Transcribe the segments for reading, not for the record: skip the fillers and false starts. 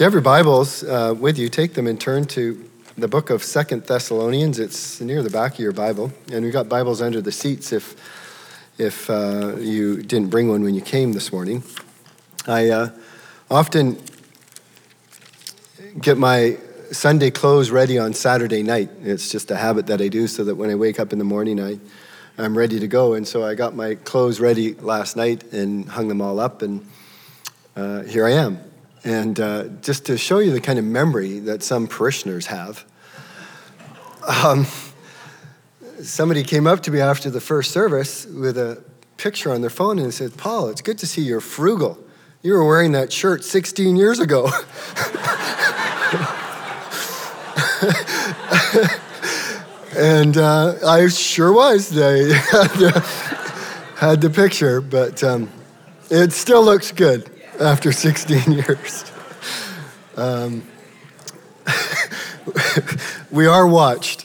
If you have your Bibles with you, take them and turn to the book of 2 Thessalonians. It's near the back of your Bible, and we've got Bibles under the seats if you didn't bring one when you came this morning. I often get my Sunday clothes ready on Saturday night. It's just a habit that I do so that when I wake up in the morning, I'm ready to go. And so I got my clothes ready last night and hung them all up, and here I am. And just to show you the kind of memory that some parishioners have, somebody came up to me after the first service with a picture on their phone and said, "Paul, it's good to see you're frugal. You were wearing that shirt 16 years ago." And I sure was. They had the picture, but it still looks good after 16 years. We are watched.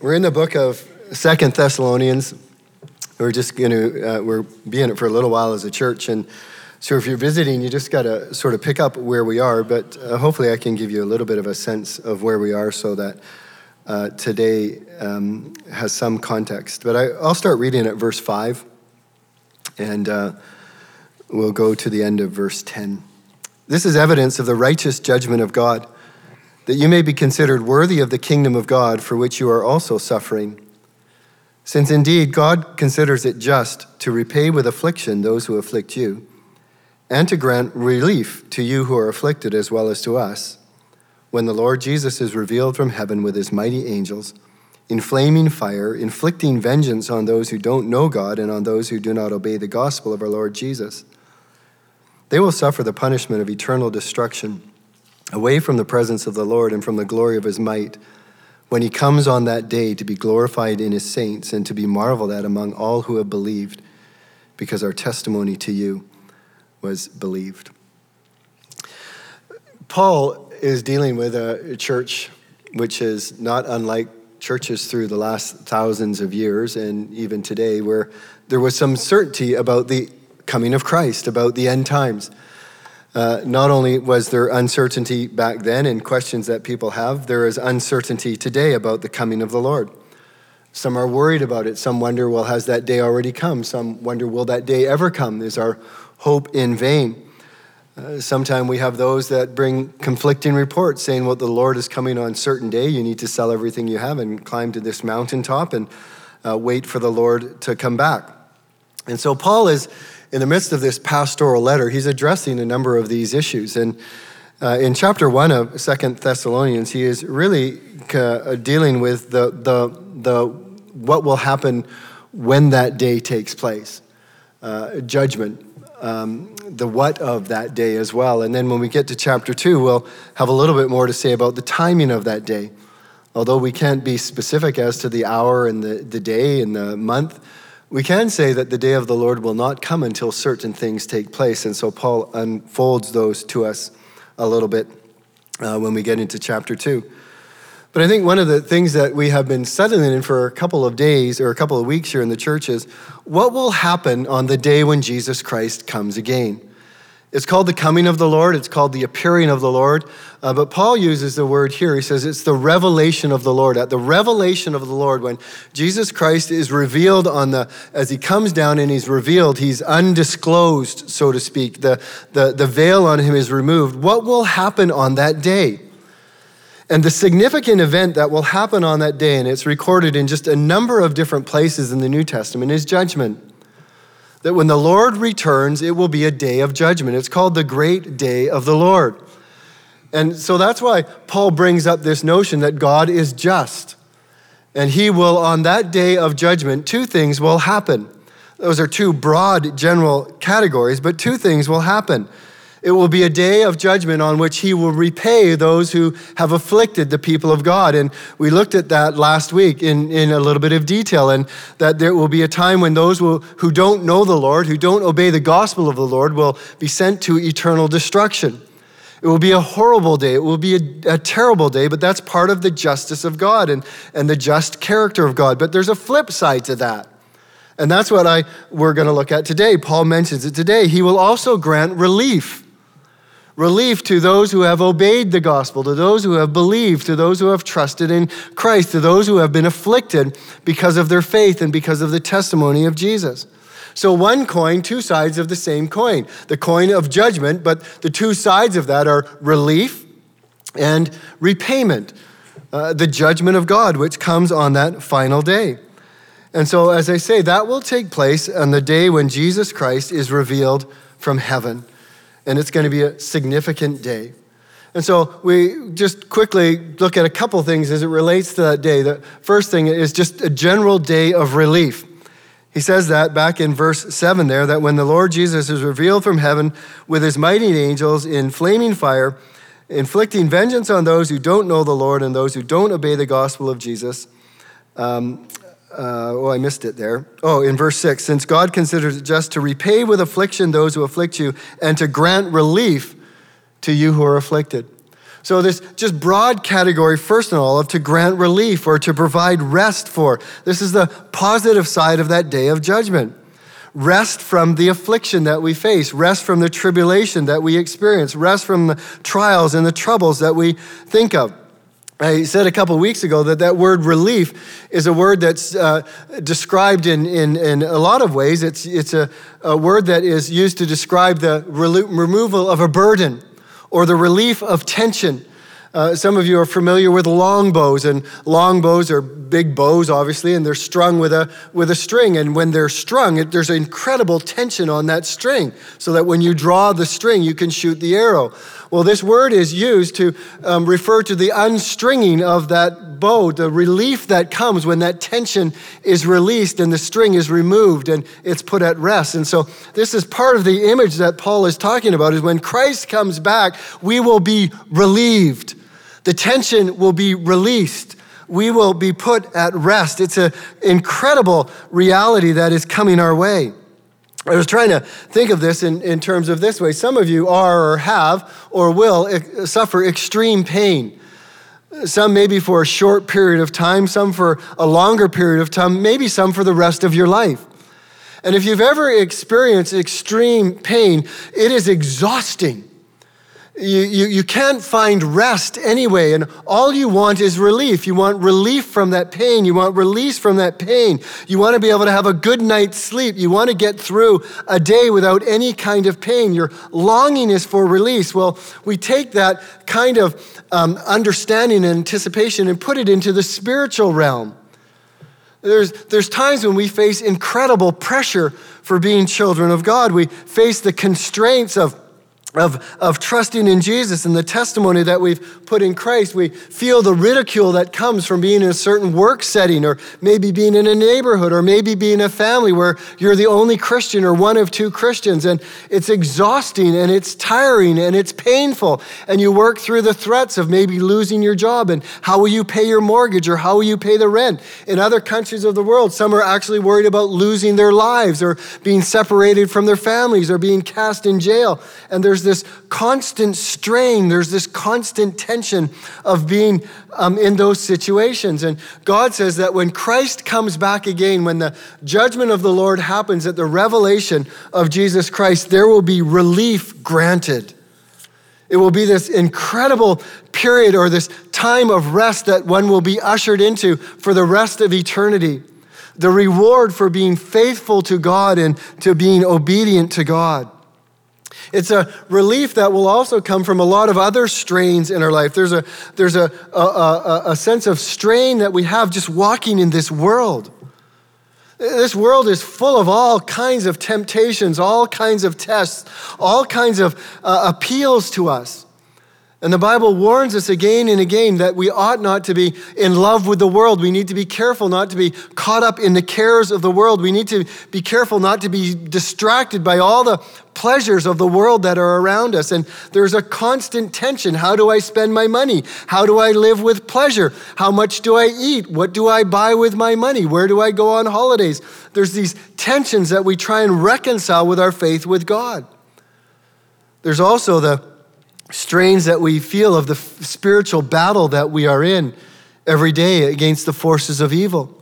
We're in the book of 2 Thessalonians. We're just going to, we're being it for a little while as a church. And so if you're visiting, you just got to sort of pick up where we are. But hopefully I can give you a little bit of a sense of where we are so that today has some context. But I'll start reading at verse 5. And we'll go to the end of verse 10. "This is evidence of the righteous judgment of God, that you may be considered worthy of the kingdom of God, for which you are also suffering. Since indeed God considers it just to repay with affliction those who afflict you, and to grant relief to you who are afflicted as well as to us, when the Lord Jesus is revealed from heaven with his mighty angels, in flaming fire, inflicting vengeance on those who don't know God and on those who do not obey the gospel of our Lord Jesus. They will suffer the punishment of eternal destruction, away from the presence of the Lord and from the glory of his might, when he comes on that day to be glorified in his saints and to be marveled at among all who have believed, because our testimony to you was believed." Paul is dealing with a church which is not unlike churches through the last thousands of years and even today, where there was some certainty about the coming of Christ, about the end times. Not only was there uncertainty back then and questions that people have, there is uncertainty today about the coming of the Lord. Some are worried about it. Some wonder, well, has that day already come? Some wonder, will that day ever come? Is our hope in vain? Sometimes we have those that bring conflicting reports saying, well, the Lord is coming on certain day. You need to sell everything you have and climb to this mountaintop and wait for the Lord to come back. And so Paul is, in the midst of this pastoral letter, he's addressing a number of these issues. And in chapter 1 of 2 Thessalonians, he is really dealing with the what will happen when that day takes place, judgment. The what of that day as well. And then when we get to chapter 2, we'll have a little bit more to say about the timing of that day. Although we can't be specific as to the hour and the day and the month, we can say that the day of the Lord will not come until certain things take place. And so Paul unfolds those to us a little bit when we get into chapter 2. But I think one of the things that we have been settling in for a couple of days or a couple of weeks here in the church is what will happen on the day when Jesus Christ comes again. It's called the coming of the Lord. It's called the appearing of the Lord. But Paul uses the word here. He says it's the revelation of the Lord. At the revelation of the Lord, when Jesus Christ is revealed as he comes down and he's revealed, he's undisclosed, so to speak. The veil on him is removed. What will happen on that day? And the significant event that will happen on that day, and it's recorded in just a number of different places in the New Testament, is judgment. That when the Lord returns, it will be a day of judgment. It's called the Great Day of the Lord. And so that's why Paul brings up this notion that God is just. And he will, on that day of judgment, two things will happen. Those are two broad general categories, but two things will happen. It will be a day of judgment on which he will repay those who have afflicted the people of God. And we looked at that last week in a little bit of detail, and that there will be a time when those who don't know the Lord, who don't obey the gospel of the Lord, will be sent to eternal destruction. It will be a horrible day. It will be a terrible day, but that's part of the justice of God and the just character of God. But there's a flip side to that. And that's what we're going to look at today. Paul mentions it today. He will also grant relief to those who have obeyed the gospel, to those who have believed, to those who have trusted in Christ, to those who have been afflicted because of their faith and because of the testimony of Jesus. So one coin, two sides of the same coin, the coin of judgment, but the two sides of that are relief and repayment, the judgment of God, which comes on that final day. And so, as I say, that will take place on the day when Jesus Christ is revealed from heaven. And it's going to be a significant day. And so we just quickly look at a couple things as it relates to that day. The first thing is just a general day of relief. He says that back in verse 7 there, that when the Lord Jesus is revealed from heaven with his mighty angels in flaming fire, inflicting vengeance on those who don't know the Lord and those who don't obey the gospel of Jesus. I missed it there. In verse 6, since God considers it just to repay with affliction those who afflict you and to grant relief to you who are afflicted. So this just broad category, first of all, of to grant relief or to provide rest for. This is the positive side of that day of judgment. Rest from the affliction that we face, rest from the tribulation that we experience, rest from the trials and the troubles that we think of. I said a couple weeks ago that word relief is a word that's described in a lot of ways. It's a word that is used to describe the removal of a burden or the relief of tension. Some of you are familiar with longbows, and longbows are big bows, obviously, and they're strung with a string. And when they're strung, there's incredible tension on that string, so that when you draw the string, you can shoot the arrow. Well, this word is used to refer to the unstringing of that bow, the relief that comes when that tension is released and the string is removed and it's put at rest. And so this is part of the image that Paul is talking about, is when Christ comes back, we will be relieved. The tension will be released. We will be put at rest. It's an incredible reality that is coming our way. I was trying to think of this in terms of this way. Some of you are or have or will suffer extreme pain. Some maybe for a short period of time, some for a longer period of time, maybe some for the rest of your life. And if you've ever experienced extreme pain, it is exhausting. You can't find rest anyway, and all you want is relief. You want relief from that pain. You want release from that pain. You want to be able to have a good night's sleep. You want to get through a day without any kind of pain. Your longing is for release. Well, we take that kind of understanding and anticipation and put it into the spiritual realm. There's times when we face incredible pressure for being children of God. We face the constraints of trusting in Jesus and the testimony that we've put in Christ. We feel the ridicule that comes from being in a certain work setting, or maybe being in a neighborhood, or maybe being a family where you're the only Christian or one of two Christians. And it's exhausting and it's tiring and it's painful. And you work through the threats of maybe losing your job and how will you pay your mortgage or how will you pay the rent. In other countries of the world, some are actually worried about losing their lives or being separated from their families or being cast in jail. And there's this constant strain, there's this constant tension of being in those situations. And God says that when Christ comes back again, when the judgment of the Lord happens at the revelation of Jesus Christ, there will be relief granted. It will be this incredible period or this time of rest that one will be ushered into for the rest of eternity. The reward for being faithful to God and to being obedient to God. It's a relief that will also come from a lot of other strains in our life. There's a sense of strain that we have just walking in this world. This world is full of all kinds of temptations, all kinds of tests, all kinds of appeals to us. And the Bible warns us again and again that we ought not to be in love with the world. We need to be careful not to be caught up in the cares of the world. We need to be careful not to be distracted by all the pleasures of the world that are around us. And there's a constant tension. How do I spend my money? How do I live with pleasure? How much do I eat? What do I buy with my money? Where do I go on holidays? There's these tensions that we try and reconcile with our faith with God. There's also the strains that we feel of the spiritual battle that we are in every day against the forces of evil.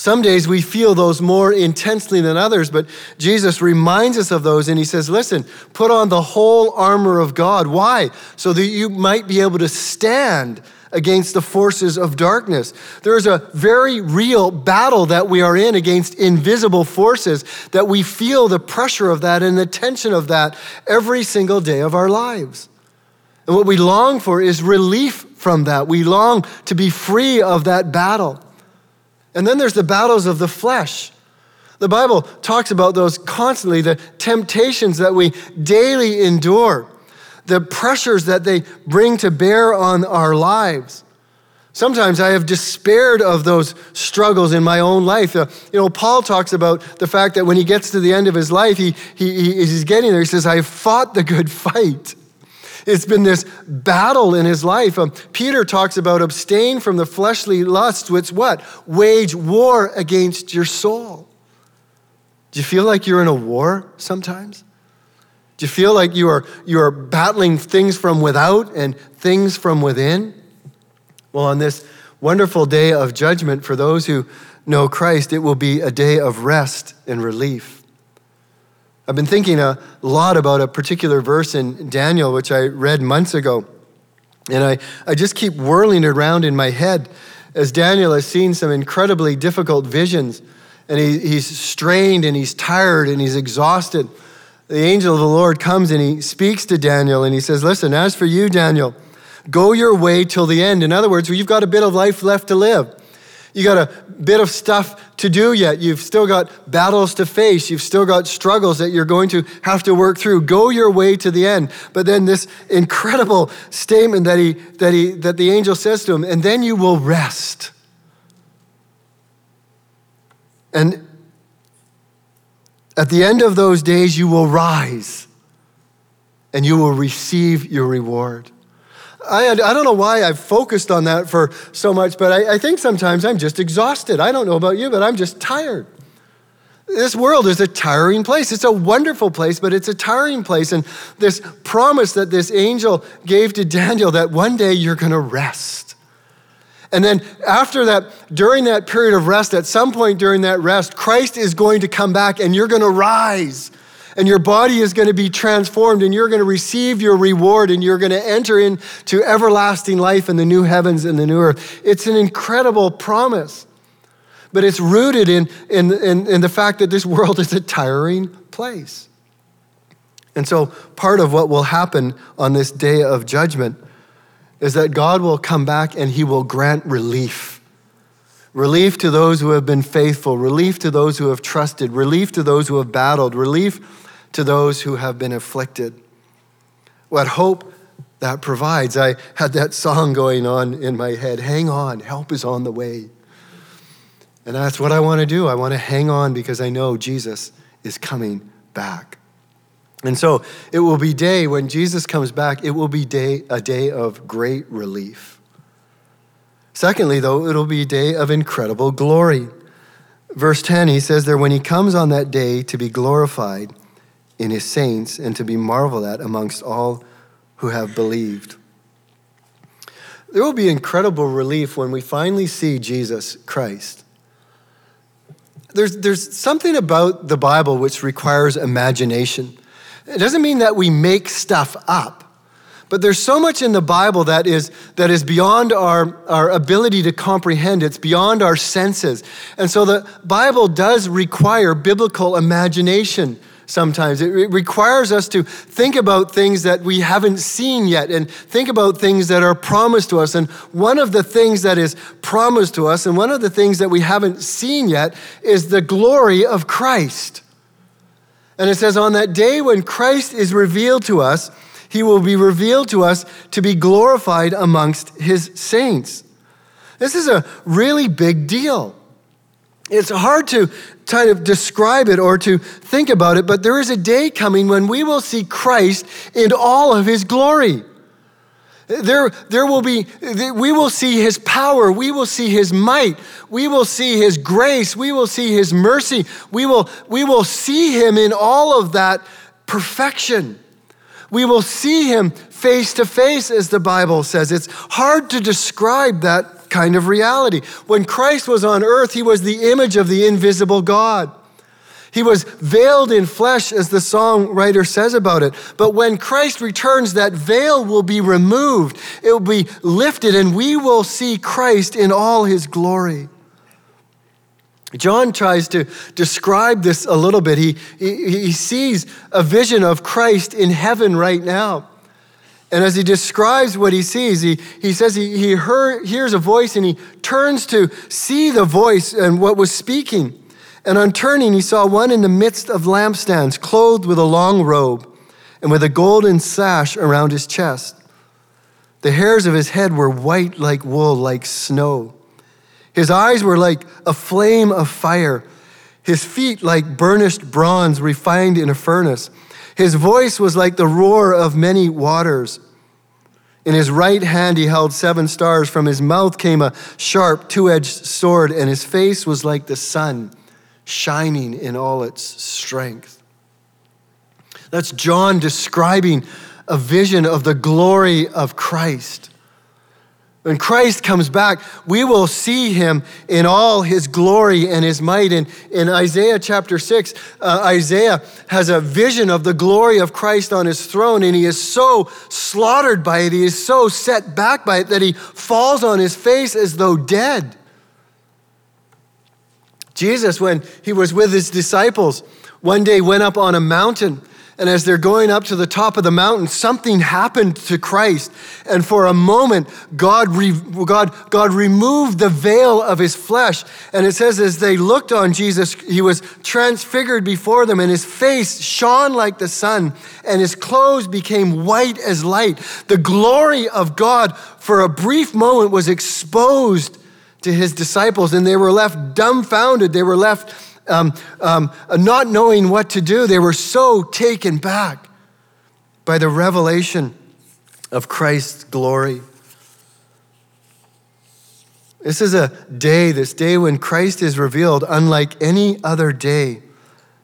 Some days we feel those more intensely than others, but Jesus reminds us of those and he says, listen, put on the whole armor of God. Why? So that you might be able to stand against the forces of darkness. There is a very real battle that we are in against invisible forces, that we feel the pressure of that and the tension of that every single day of our lives. And what we long for is relief from that. We long to be free of that battle. And then there's the battles of the flesh. The Bible talks about those constantly, the temptations that we daily endure, the pressures that they bring to bear on our lives. Sometimes I have despaired of those struggles in my own life. Paul talks about the fact that when he gets to the end of his life, he's getting there. He says, I have fought the good fight. It's been this battle in his life. Peter talks about abstain from the fleshly lusts, which what? Wage war against your soul. Do you feel like you're in a war sometimes? Do you feel like you are battling things from without and things from within? Well, on this wonderful day of judgment for those who know Christ, it will be a day of rest and relief. I've been thinking a lot about a particular verse in Daniel, which I read months ago. And I just keep whirling it around in my head as Daniel has seen some incredibly difficult visions. And he's strained and he's tired and he's exhausted. The angel of the Lord comes and he speaks to Daniel and he says, listen, as for you, Daniel, go your way till the end. In other words, you've got a bit of life left to live. You got a bit of stuff to do yet. You've still got battles to face. You've still got struggles that you're going to have to work through. Go your way to the end. But then this incredible statement that the angel says to him, and then you will rest. And at the end of those days, you will rise and you will receive your reward. I don't know why I've focused on that for so much, but I think sometimes I'm just exhausted. I don't know about you, but I'm just tired. This world is a tiring place. It's a wonderful place, but it's a tiring place. And this promise that this angel gave to Daniel that one day you're going to rest. And then after that, during that period of rest, at some point during that rest, Christ is going to come back and you're going to rise and your body is going to be transformed and you're going to receive your reward and you're going to enter into everlasting life in the new heavens and the new earth. It's an incredible promise, but it's rooted in the fact that this world is a tiring place. And so part of what will happen on this day of judgment is that God will come back and he will grant relief. Relief to those who have been faithful, relief to those who have trusted, relief to those who have battled, relief to those who have been afflicted. What hope that provides. I had that song going on in my head, hang on, help is on the way. And that's what I want to do. I want to hang on because I know Jesus is coming back. And so it will be day when Jesus comes back, it will be a day of great relief. Secondly, though, it'll be a day of incredible glory. Verse 10, he says there, when he comes on that day to be glorified in his saints and to be marveled at amongst all who have believed. There will be incredible relief when we finally see Jesus Christ. There's something about the Bible which requires imagination. It doesn't mean that we make stuff up, but there's so much in the Bible that is beyond our ability to comprehend. It's beyond our senses. And so the Bible does require biblical imagination sometimes. It requires us to think about things that we haven't seen yet and think about things that are promised to us. And one of the things that is promised to us and one of the things that we haven't seen yet is the glory of Christ. And it says, on that day when Christ is revealed to us, he will be revealed to us to be glorified amongst his saints. This is a really big deal. It's hard to kind of describe it or to think about it, but there is a day coming when we will see Christ in all of his glory. We will see his power. We will see his might. We will see his grace. We will see his mercy. We will see him in all of that perfection. We will see him face to face, as the Bible says. It's hard to describe that kind of reality. When Christ was on earth, he was the image of the invisible God. He was veiled in flesh, as the songwriter says about it. But when Christ returns, that veil will be removed. It will be lifted, and we will see Christ in all his glory. John tries to describe this a little bit. He sees a vision of Christ in heaven right now. And as he describes what he sees, he says he hears a voice, and he turns to see the voice and what was speaking. And on turning, he saw one in the midst of lampstands, clothed with a long robe and with a golden sash around his chest. The hairs of his head were white like wool, like snow. His eyes were like a flame of fire. His feet like burnished bronze refined in a furnace. His voice was like the roar of many waters. In his right hand he held 7 stars. From his mouth came a sharp two-edged sword, and his face was like the sun, shining in all its strength. That's John describing a vision of the glory of Christ. When Christ comes back, we will see him in all his glory and his might. And in Isaiah chapter 6, Isaiah has a vision of the glory of Christ on his throne, and he is so slaughtered by it, he is so set back by it, that he falls on his face as though dead. Jesus, when he was with his disciples, one day went up on a mountain, and as they're going up to the top of the mountain, something happened to Christ. And for a moment, God removed the veil of his flesh. And it says, as they looked on Jesus, he was transfigured before them, and his face shone like the sun, and his clothes became white as light. The glory of God for a brief moment was exposed to his disciples, and they were left dumbfounded. They were left not knowing what to do. They were so taken back by the revelation of Christ's glory. This is a day, this day when Christ is revealed, unlike any other day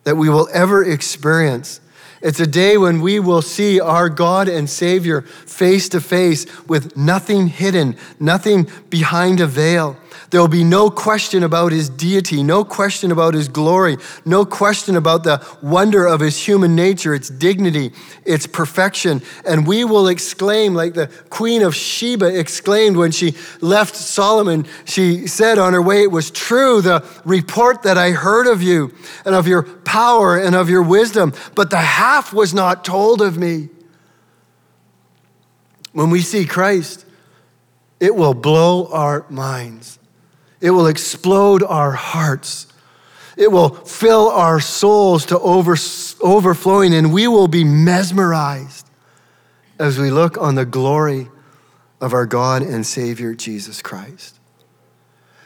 that we will ever experience. It's a day when we will see our God and Savior face to face, with nothing hidden, nothing behind a veil. There will be no question about his deity, no question about his glory, no question about the wonder of his human nature, its dignity, its perfection. And we will exclaim, like the Queen of Sheba exclaimed when she left Solomon. She said on her way, "It was true, the report that I heard of you and of your power and of your wisdom, but the half was not told of me." When we see Christ, it will blow our minds. It will explode our hearts. It will fill our souls to overflowing, and we will be mesmerized as we look on the glory of our God and Savior, Jesus Christ.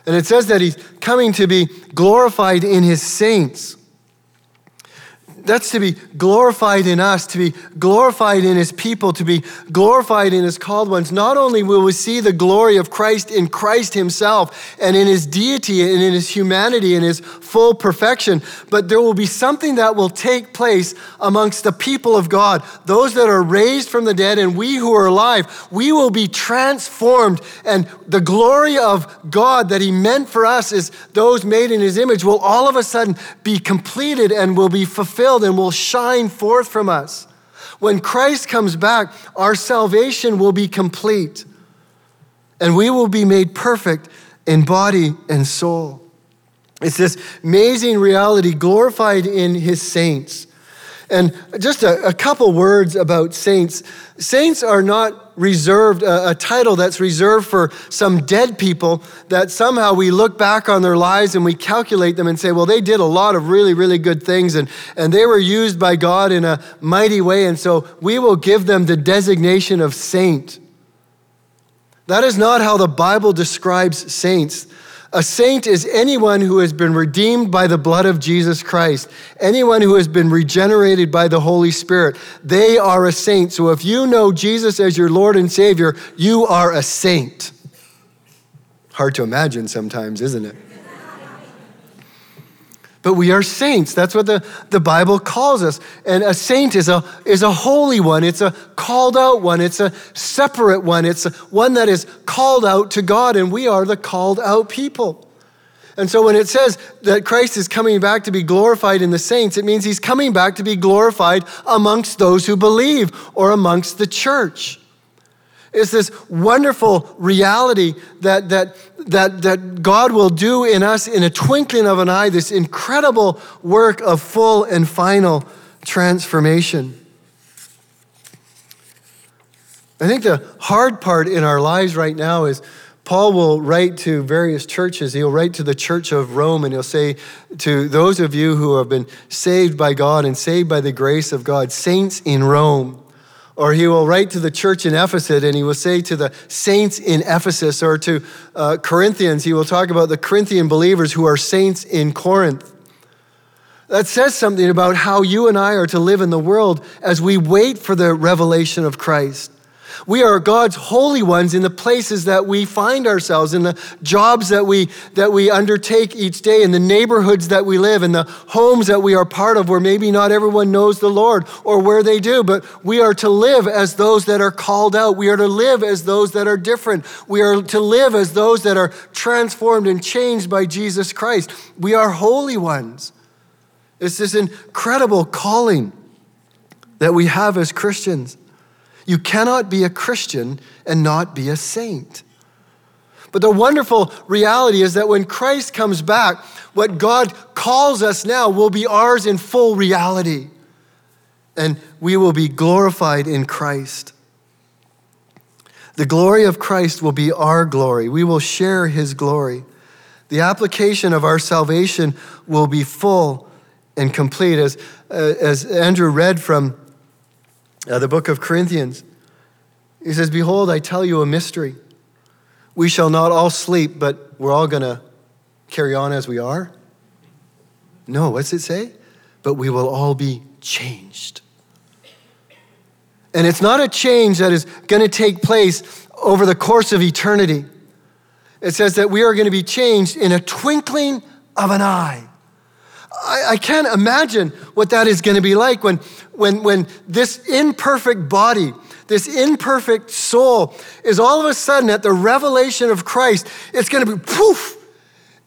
And it says that he's coming to be glorified in his saints. That's to be glorified in us, to be glorified in his people, to be glorified in his called ones. Not only will we see the glory of Christ in Christ himself and in his deity and in his humanity and his full perfection, but there will be something that will take place amongst the people of God, those that are raised from the dead, and we who are alive. We will be transformed, and the glory of God that he meant for us as those made in his image will all of a sudden be completed and will be fulfilled and will shine forth from us. When Christ comes back, our salvation will be complete, and we will be made perfect in body and soul. It's this amazing reality glorified in his saints. And just a couple words about saints. Saints are not reserved, a title that's reserved for some dead people that somehow we look back on their lives and we calculate them and say, well, they did a lot of really, really good things, and they were used by God in a mighty way, and so we will give them the designation of saint. That is not how the Bible describes saints. A saint is anyone who has been redeemed by the blood of Jesus Christ, anyone who has been regenerated by the Holy Spirit. They are a saint. So if you know Jesus as your Lord and Savior, you are a saint. Hard to imagine sometimes, isn't it? But we are saints. That's what the Bible calls us. And a saint is a holy one. It's a called out one. It's a separate one. It's one that is called out to God, and we are the called out people. And so when it says that Christ is coming back to be glorified in the saints, it means he's coming back to be glorified amongst those who believe or amongst the church. It's this wonderful reality that God will do in us in a twinkling of an eye, this incredible work of full and final transformation. I think the hard part in our lives right now is Paul will write to various churches. He'll write to the church of Rome, and he'll say to those of you who have been saved by God and saved by the grace of God, saints in Rome. Or he will write to the church in Ephesus, and he will say to the saints in Ephesus, or to Corinthians, he will talk about the Corinthian believers who are saints in Corinth. That says something about how you and I are to live in the world as we wait for the revelation of Christ. We are God's holy ones in the places that we find ourselves, in the jobs that we undertake each day, in the neighborhoods that we live, in the homes that we are part of where maybe not everyone knows the Lord or where they do, but we are to live as those that are called out. We are to live as those that are different. We are to live as those that are transformed and changed by Jesus Christ. We are holy ones. It's this incredible calling that we have as Christians. You cannot be a Christian and not be a saint. But the wonderful reality is that when Christ comes back, what God calls us now will be ours in full reality. And we will be glorified in Christ. The glory of Christ will be our glory. We will share his glory. The application of our salvation will be full and complete. As Andrew read from the book of Corinthians, he says, "Behold, I tell you a mystery. We shall not all sleep, but we're all going to carry on as we are." No, what's it say? But we will all be changed. And it's not a change that is going to take place over the course of eternity. It says that we are going to be changed in a twinkling of an eye. I can't imagine what that is going to be like when this imperfect body, this imperfect soul is all of a sudden at the revelation of Christ, it's going to be poof,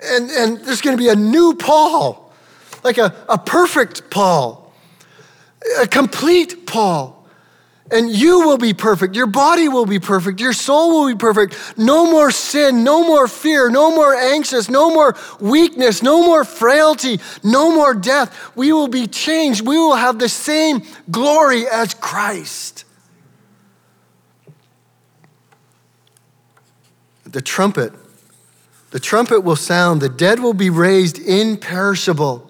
and there's going to be a new Paul, like a perfect Paul, a complete Paul. And you will be perfect. Your body will be perfect. Your soul will be perfect. No more sin, no more fear, no more anxious, no more weakness, no more frailty, no more death. We will be changed. We will have the same glory as Christ. The trumpet will sound. The dead will be raised imperishable.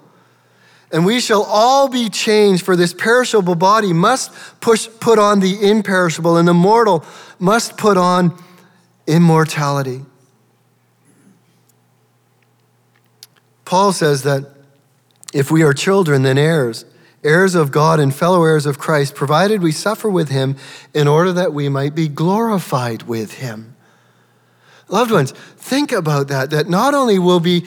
And we shall all be changed, for this perishable body must put on the imperishable, and the mortal must put on immortality. Paul says that if we are children, then heirs, heirs of God and fellow heirs of Christ, provided we suffer with him in order that we might be glorified with him. Loved ones, think about that not only will we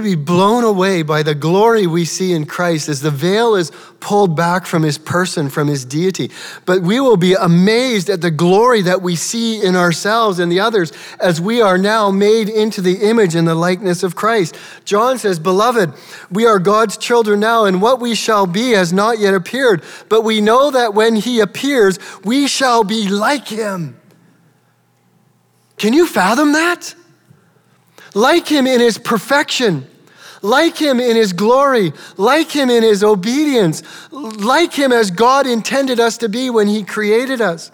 be blown away by the glory we see in Christ as the veil is pulled back from his person, from his deity, but we will be amazed at the glory that we see in ourselves and the others as we are now made into the image and the likeness of Christ. John says, "Beloved, we are God's children now, and what we shall be has not yet appeared, but we know that when he appears, we shall be like him." Can you fathom that? Like him in his perfection, like him in his glory, like him in his obedience, like him as God intended us to be when he created us.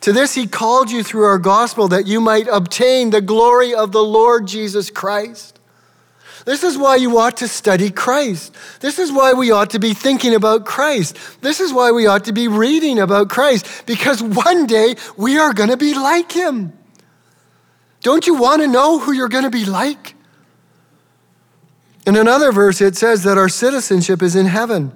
To this he called you through our gospel that you might obtain the glory of the Lord Jesus Christ. This is why you ought to study Christ. This is why we ought to be thinking about Christ. This is why we ought to be reading about Christ, because one day we are going to be like him. Don't you want to know who you're going to be like? In another verse, it says that our citizenship is in heaven,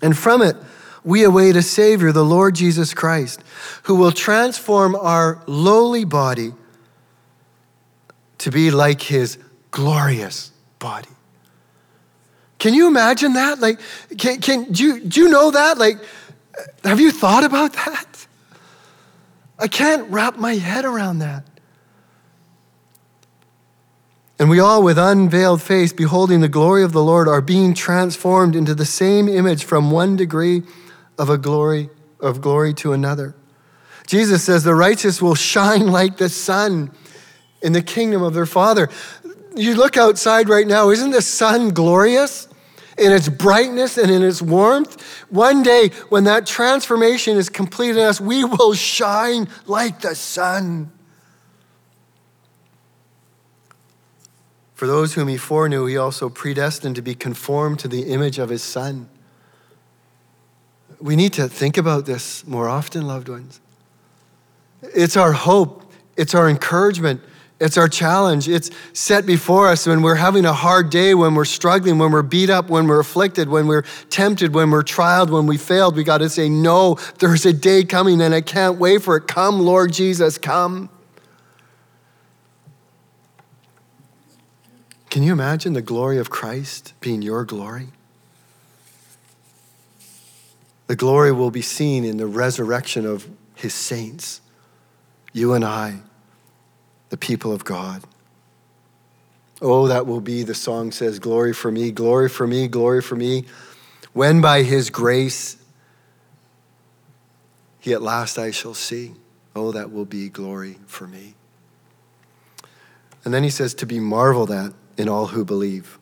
and from it, we await a Savior, the Lord Jesus Christ, who will transform our lowly body to be like his glorious body. Can you imagine that? Like, do you know that? Like, have you thought about that? I can't wrap my head around that. And we all, with unveiled face, beholding the glory of the Lord, are being transformed into the same image from one degree of glory to another. Jesus says the righteous will shine like the sun in the kingdom of their Father. You look outside right now, isn't the sun glorious in its brightness and in its warmth? One day when that transformation is complete in us, we will shine like the sun. For those whom he foreknew, he also predestined to be conformed to the image of his Son. We need to think about this more often, loved ones. It's our hope. It's our encouragement. It's our challenge. It's set before us when we're having a hard day, when we're struggling, when we're beat up, when we're afflicted, when we're tempted, when we're trialed, when we failed. We got to say, no, there's a day coming and I can't wait for it. Come, Lord Jesus, come. Can you imagine the glory of Christ being your glory? The glory will be seen in the resurrection of his saints, you and I, the people of God. Oh, that will be, the song says, glory for me, glory for me, glory for me, when by his grace he at last I shall see. Oh, that will be glory for me. And then he says, to be marveled at in all who believe.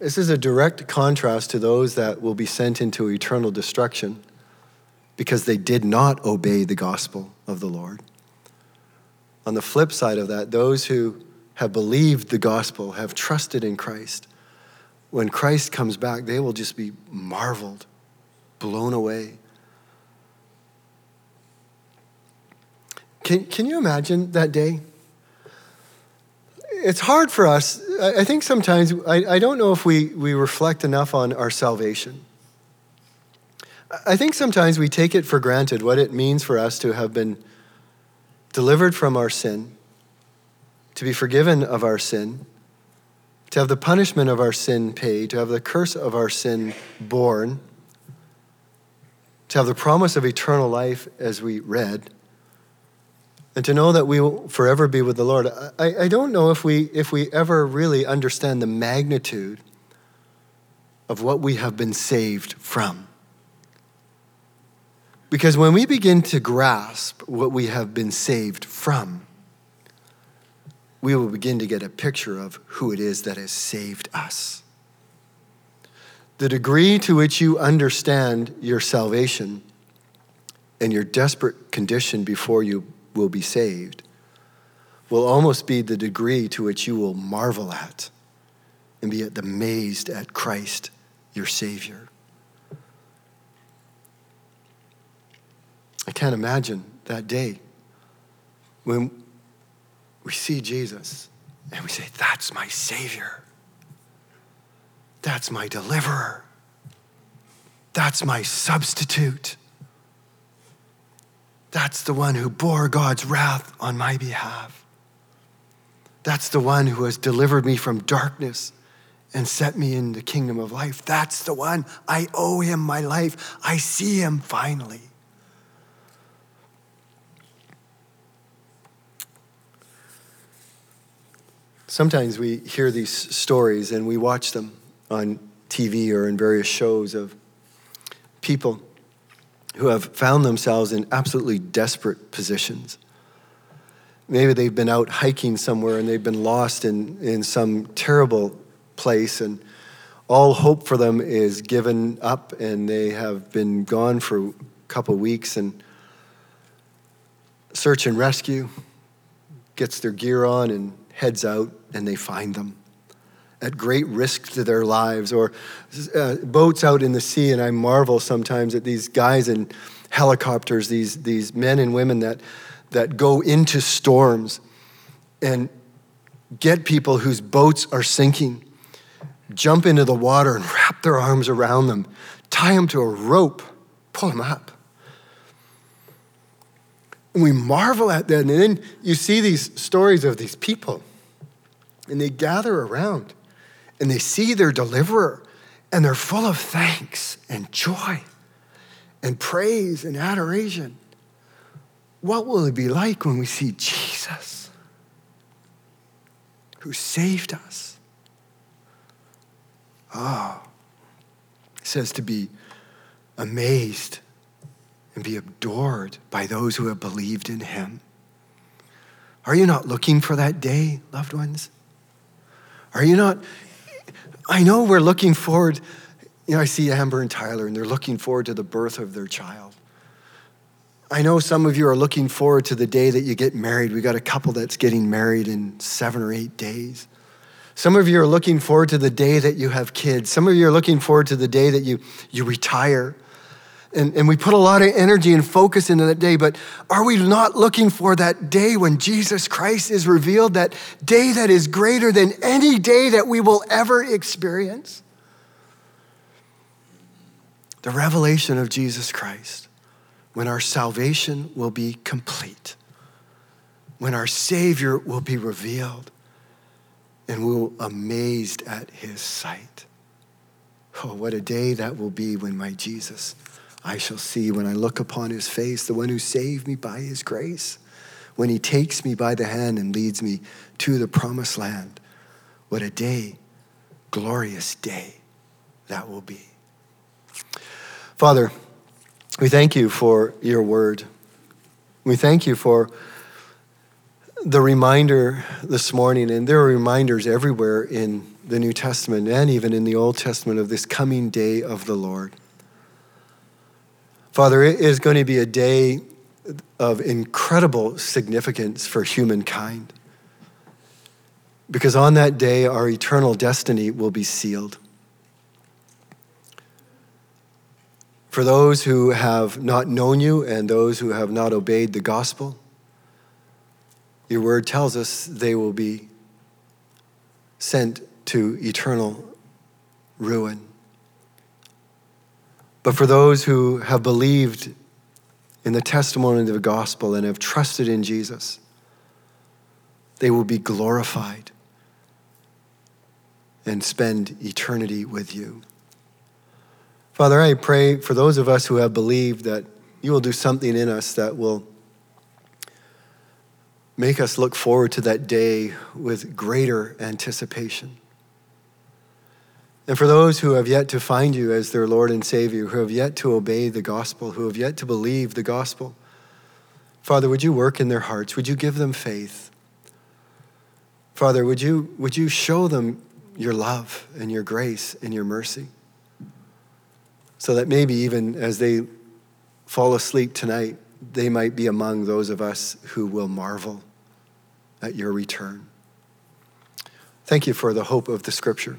This is a direct contrast to those that will be sent into eternal destruction because they did not obey the gospel of the Lord. On the flip side of that, those who have believed the gospel, have trusted in Christ, when Christ comes back, they will just be marveled, blown away. Can you imagine that day? It's hard for us. I think sometimes, I don't know if we reflect enough on our salvation. I think sometimes we take it for granted what it means for us to have been delivered from our sin, to be forgiven of our sin, to have the punishment of our sin paid, to have the curse of our sin borne, to have the promise of eternal life as we read, and to know that we will forever be with the Lord. I don't know if we ever really understand the magnitude of what we have been saved from. Because when we begin to grasp what we have been saved from, we will begin to get a picture of who it is that has saved us. The degree to which you understand your salvation and your desperate condition before you will be saved will almost be the degree to which you will marvel at and be amazed at Christ, your Savior. I can't imagine that day when we see Jesus and we say, that's my Savior. That's my deliverer. That's my substitute. That's the one who bore God's wrath on my behalf. That's the one who has delivered me from darkness and set me in the kingdom of life. That's the one. I owe him my life. I see him finally. Sometimes we hear these stories and we watch them on TV or in various shows of people who have found themselves in absolutely desperate positions. Maybe they've been out hiking somewhere and they've been lost in some terrible place, and all hope for them is given up, and they have been gone for a couple weeks, and search and rescue gets their gear on and heads out, and they find them at great risk to their lives, or boats out in the sea. And I marvel sometimes at these guys in helicopters, these men and women that go into storms and get people whose boats are sinking, jump into the water and wrap their arms around them, tie them to a rope, pull them up. And we marvel at that. And then you see these stories of these people and they gather around and they see their deliverer and they're full of thanks and joy and praise and adoration. What will it be like when we see Jesus who saved us? Oh, it says to be amazed and be adored by those who have believed in him. Are you not looking for that day, loved ones? Are you not? I know we're looking forward. I see Amber and Tyler, and they're looking forward to the birth of their child. I know some of you are looking forward to the day that you get married. We got a couple that's getting married in 7 or 8 days. Some of you are looking forward to the day that you have kids. Some of you are looking forward to the day that you retire. And we put a lot of energy and focus into that day, but are we not looking for that day when Jesus Christ is revealed, that day that is greater than any day that we will ever experience? The revelation of Jesus Christ, when our salvation will be complete, when our Savior will be revealed, and we will be amazed at his sight. Oh, what a day that will be when my Jesus I shall see, when I look upon his face, the one who saved me by his grace, when he takes me by the hand and leads me to the promised land. What a day, glorious day that will be. Father, we thank you for your word. We thank you for the reminder this morning, and there are reminders everywhere in the New Testament and even in the Old Testament of this coming day of the Lord. Father, it is going to be a day of incredible significance for humankind, because on that day, our eternal destiny will be sealed. For those who have not known you and those who have not obeyed the gospel, your word tells us they will be sent to eternal ruin. But for those who have believed in the testimony of the gospel and have trusted in Jesus, they will be glorified and spend eternity with you. Father, I pray for those of us who have believed that you will do something in us that will make us look forward to that day with greater anticipation. And for those who have yet to find you as their Lord and Savior, who have yet to obey the gospel, who have yet to believe the gospel, Father, would you work in their hearts? Would you give them faith? Father, would you show them your love and your grace and your mercy, so that maybe even as they fall asleep tonight, they might be among those of us who will marvel at your return. Thank you for the hope of the scripture.